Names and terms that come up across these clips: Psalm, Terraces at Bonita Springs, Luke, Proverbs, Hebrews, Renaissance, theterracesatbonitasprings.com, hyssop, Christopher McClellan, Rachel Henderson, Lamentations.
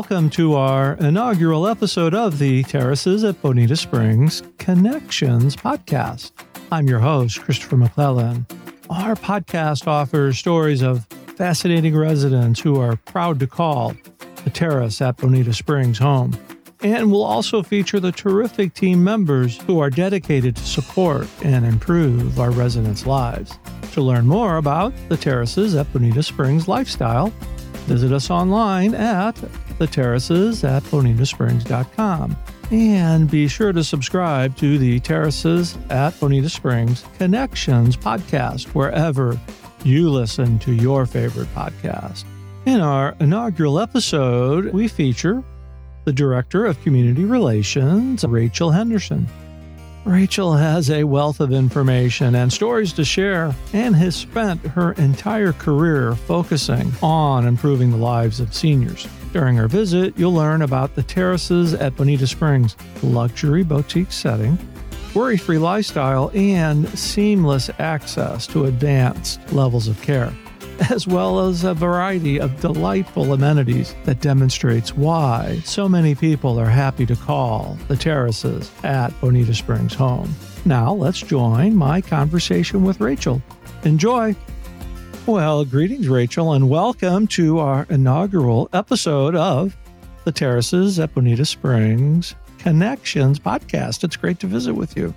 Welcome to our inaugural episode of the Terraces at Bonita Springs Connections podcast. I'm your host, Christopher McClellan. Our podcast offers stories of fascinating residents who are proud to call the Terrace at Bonita Springs home. And we'll also feature the terrific team members who are dedicated to support and improve our residents' lives. To learn more about the Terraces at Bonita Springs lifestyle, visit us online at theterracesatbonitasprings.com. And be sure to subscribe to the Terraces at Bonita Springs Connections podcast wherever you listen to your favorite podcast. In our inaugural episode, we feature the Director of Community Relations, Rachel Henderson. Rachel has a wealth of information and stories to share and has spent her entire career focusing on improving the lives of seniors. During her visit, you'll learn about the Terraces at Bonita Springs luxury boutique setting, worry-free lifestyle, and seamless access to advanced levels of care, as well as a variety of delightful amenities that demonstrates why so many people are happy to call the Terraces at Bonita Springs home. Now let's join my conversation with Rachel. Enjoy. Well, greetings, Rachel, and welcome to our inaugural episode of the Terraces at Bonita Springs Connections podcast. It's great to visit with you.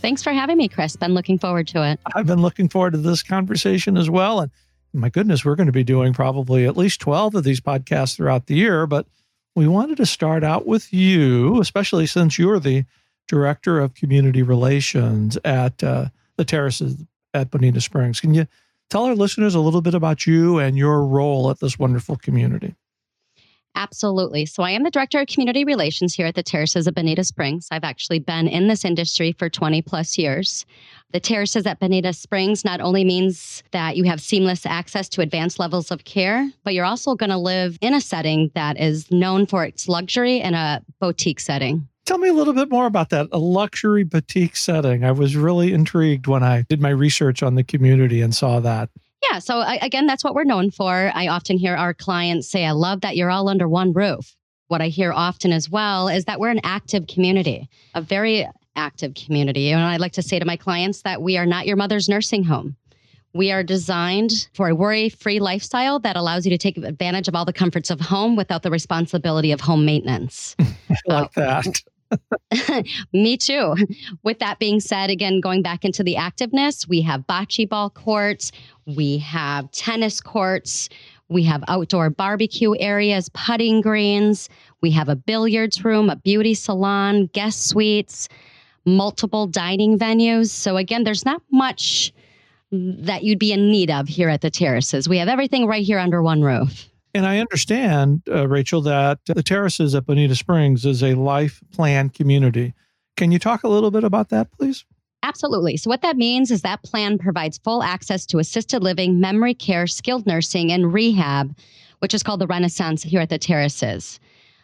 Thanks for having me, Chris. Been looking forward to it. I've been looking forward to this conversation as well. And my goodness, we're going to be doing probably at least 12 of these podcasts throughout the year. But we wanted to start out with you, especially since you're the Director of Community Relations at the Terraces at Bonita Springs. Can you tell our listeners a little bit about you and your role at this wonderful community? Absolutely. So I am the Director of Community Relations here at the Terraces at Bonita Springs. I've actually been in this industry for 20 plus years. The Terraces at Bonita Springs not only means that you have seamless access to advanced levels of care, but you're also going to live in a setting that is known for its luxury and a boutique setting. Tell me a little bit more about that, a luxury boutique setting. I was really intrigued when I did my research on the community and saw that. Yeah. So again, that's what we're known for. I often hear our clients say, I love that you're all under one roof. What I hear often as well is that we're an active community, a very active community. And I like to say to my clients that we are not your mother's nursing home. We are designed for a worry-free lifestyle that allows you to take advantage of all the comforts of home without the responsibility of home maintenance. I like that. Me too. With that being said, again, going back into the activeness, we have bocce ball courts, we have tennis courts, we have outdoor barbecue areas, putting greens, we have a billiards room, a beauty salon, guest suites, multiple dining venues. So again, there's not much that you'd be in need of here at the Terraces. We have everything right here under one roof. And I understand, Rachel, that the Terraces at Bonita Springs is a life plan community. Can you talk a little bit about that, please? Absolutely. So what that means is that plan provides full access to assisted living, memory care, skilled nursing, and rehab, which is called the Renaissance here at the Terraces.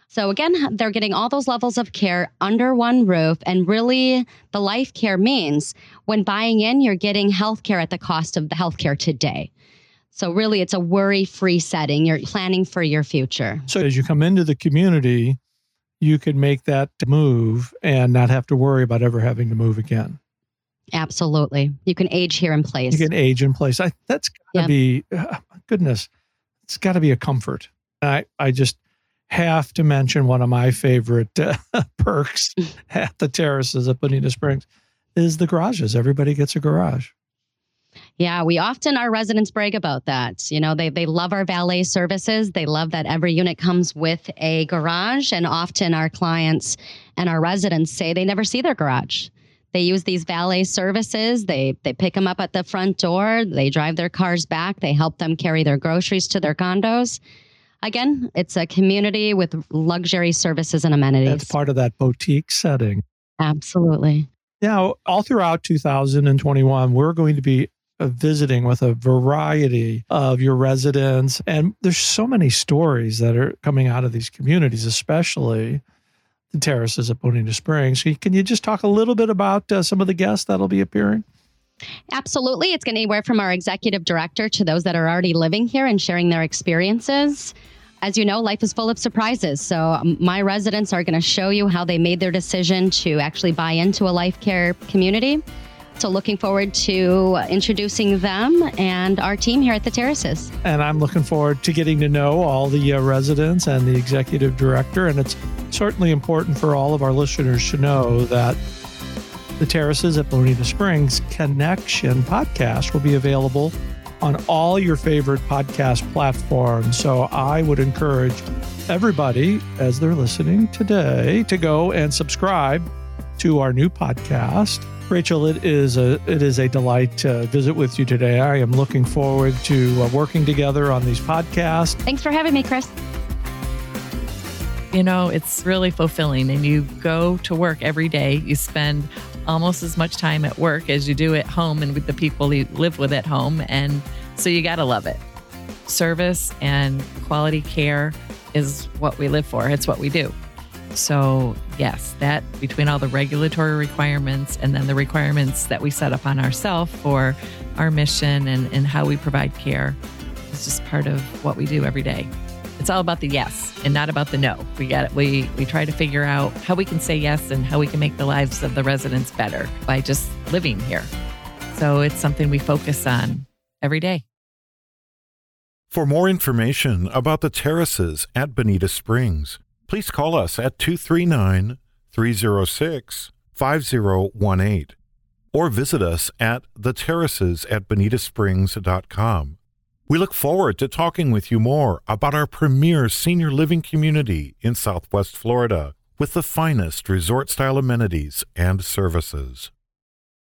So again, they're getting all those levels of care under one roof. And really, the life care means when buying in, you're getting healthcare at the cost of the healthcare today. So really, it's a worry-free setting. You're planning for your future. So as you come into the community, you can make that move and not have to worry about ever having to move again. Absolutely. You can age here in place. You can age in place. That's got to it's got to be a comfort. I just have to mention one of my favorite perks at the Terraces at Bonita Springs is the garages. Everybody gets a garage. Yeah, we often, our residents brag about that. You know, they love our valet services. They love that every unit comes with a garage. And often our clients and our residents say they never see their garage. They use these valet services. They pick them up at the front door. They drive their cars back. They help them carry their groceries to their condos. Again, it's a community with luxury services and amenities. That's part of that boutique setting. Absolutely. Now, all throughout 2021, we're going to be visiting with a variety of your residents. And there's so many stories that are coming out of these communities, especially the Terraces at Bonita Springs. Can you just talk a little bit about some of the guests that'll be appearing? Absolutely. It's going to be anywhere from our executive director to those that are already living here and sharing their experiences. as you know, life is full of surprises. So my residents are going to show you how they made their decision to actually buy into a life care community. So looking forward to introducing them and our team here at the Terraces. And I'm looking forward to getting to know all the residents and the executive director. And it's certainly important for all of our listeners to know that the Terraces at Bonita Springs Connection podcast will be available on all your favorite podcast platforms. So I would encourage everybody, as they're listening today, to go and subscribe to our new podcast. Rachel, it is a delight to visit with you today. I am looking forward to working together on these podcasts. Thanks for having me, Chris. You know, it's really fulfilling, and you go to work every day. You spend almost as much time at work as you do at home and with the people you live with at home. And so you got to love it. Service and quality care is what we live for. It's what we do. So yes, that between all the regulatory requirements and then the requirements that we set up on ourselves for our mission and how we provide care, it's just part of what we do every day. It's all about the yes and not about the no. We try to figure out how we can say yes and how we can make the lives of the residents better by just living here. So it's something we focus on every day. For more information about the Terraces at Bonita Springs, please call us at 239-306-5018 or visit us at theterracesatbonitasprings.com. We look forward to talking with you more about our premier senior living community in Southwest Florida with the finest resort-style amenities and services.